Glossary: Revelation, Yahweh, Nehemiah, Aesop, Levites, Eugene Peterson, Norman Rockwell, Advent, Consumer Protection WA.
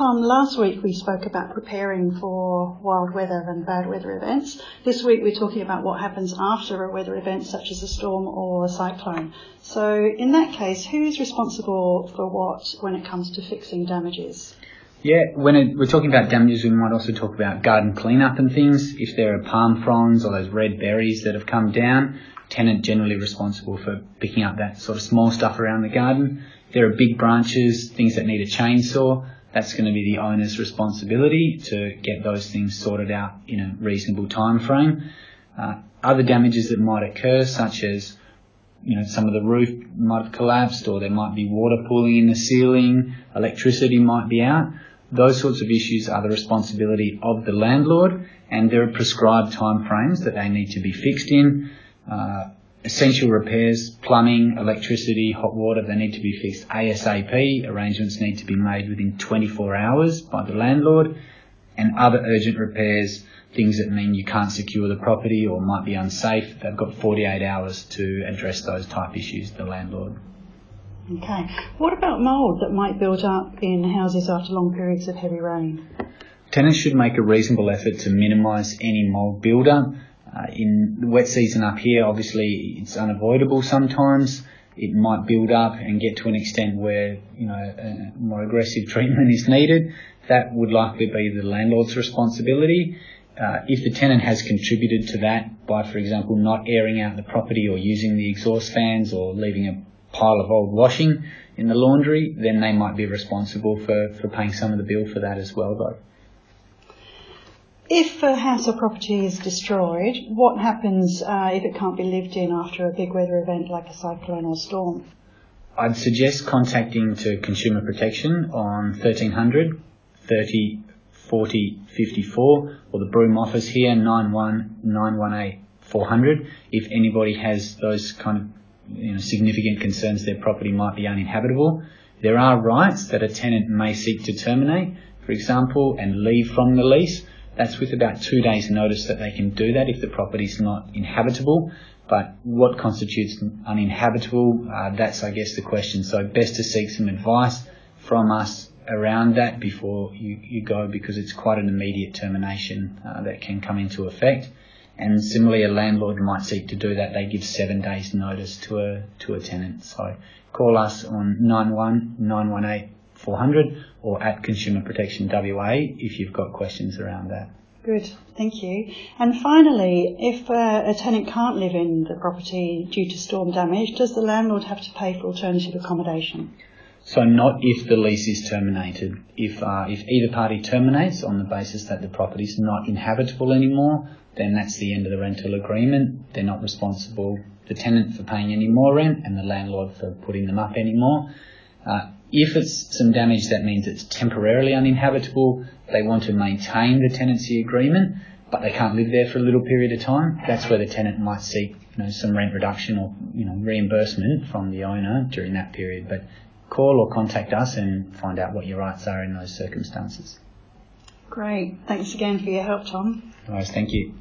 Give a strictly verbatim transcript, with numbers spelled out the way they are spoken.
Tom, last week we spoke about preparing for wild weather and bad weather events. This week we're talking about what happens after a weather event such as a storm or a cyclone. So in that case, who's responsible for what when it comes to fixing damages? Yeah, when it, we're talking about damages, we might also talk about garden cleanup and things. If there are palm fronds or those red berries that have come down, tenant generally responsible for picking up that sort of small stuff around the garden. If there are big branches, things that need a chainsaw, that's going to be the owner's responsibility to get those things sorted out in a reasonable time frame. Uh, other damages that might occur, such as, you know, some of the roof might have collapsed, or there might be water pooling in the ceiling, electricity might be out. Those sorts of issues are the responsibility of the landlord, and there are prescribed time frames that they need to be fixed in. Uh, Essential repairs, plumbing, electricity, hot water, they need to be fixed ASAP. Arrangements need to be made within twenty-four hours by the landlord. And other urgent repairs, things that mean you can't secure the property or might be unsafe, they've got forty-eight hours to address those type issues, the landlord. Okay. What about mould that might build up in houses after long periods of heavy rain? Tenants should make a reasonable effort to minimise any mould build-up. Uh, in the wet season up here, obviously it's unavoidable sometimes. It might build up and get to an extent where, you know, uh, more aggressive treatment is needed. That would likely be the landlord's responsibility. Uh, if the tenant has contributed to that by, for example, not airing out the property or using the exhaust fans or leaving a pile of old washing in the laundry, then they might be responsible for, for paying some of the bill for that as well, though. If a house or property is destroyed, what happens uh, if it can't be lived in after a big weather event like a cyclone or storm? I'd suggest contacting to Consumer Protection on thirteen hundred, thirty, forty, fifty-four or the Broome office here, nine one nine one eight four hundred. If anybody has those kind of, you know, significant concerns their property might be uninhabitable. There are rights that a tenant may seek to terminate, for example, and leave from the lease. That's with about two days' notice that they can do that if the property's not inhabitable. But what constitutes uninhabitable, uh, that's, I guess, the question. So best to seek some advice from us around that before you, you go, because it's quite an immediate termination uh, that can come into effect. And similarly, a landlord might seek to do that. They give seven days' notice to a to a tenant. So call us on nine one nine one eight four hundred or at Consumer Protection W A if you've got questions around that. Good, thank you. And finally, if uh, a tenant can't live in the property due to storm damage, does the landlord have to pay for alternative accommodation? So not if the lease is terminated. If uh, if either party terminates on the basis that the property is not inhabitable anymore, then that's the end of the rental agreement. They're not responsible, the tenant, for paying any more rent and the landlord for putting them up anymore. Uh, If it's some damage that means it's temporarily uninhabitable, they want to maintain the tenancy agreement, but they can't live there for a little period of time, that's where the tenant might seek, you know, some rent reduction or, you know, reimbursement from the owner during that period. But call or contact us and find out what your rights are in those circumstances. Great. Thanks again for your help, Tom. All right, thank you.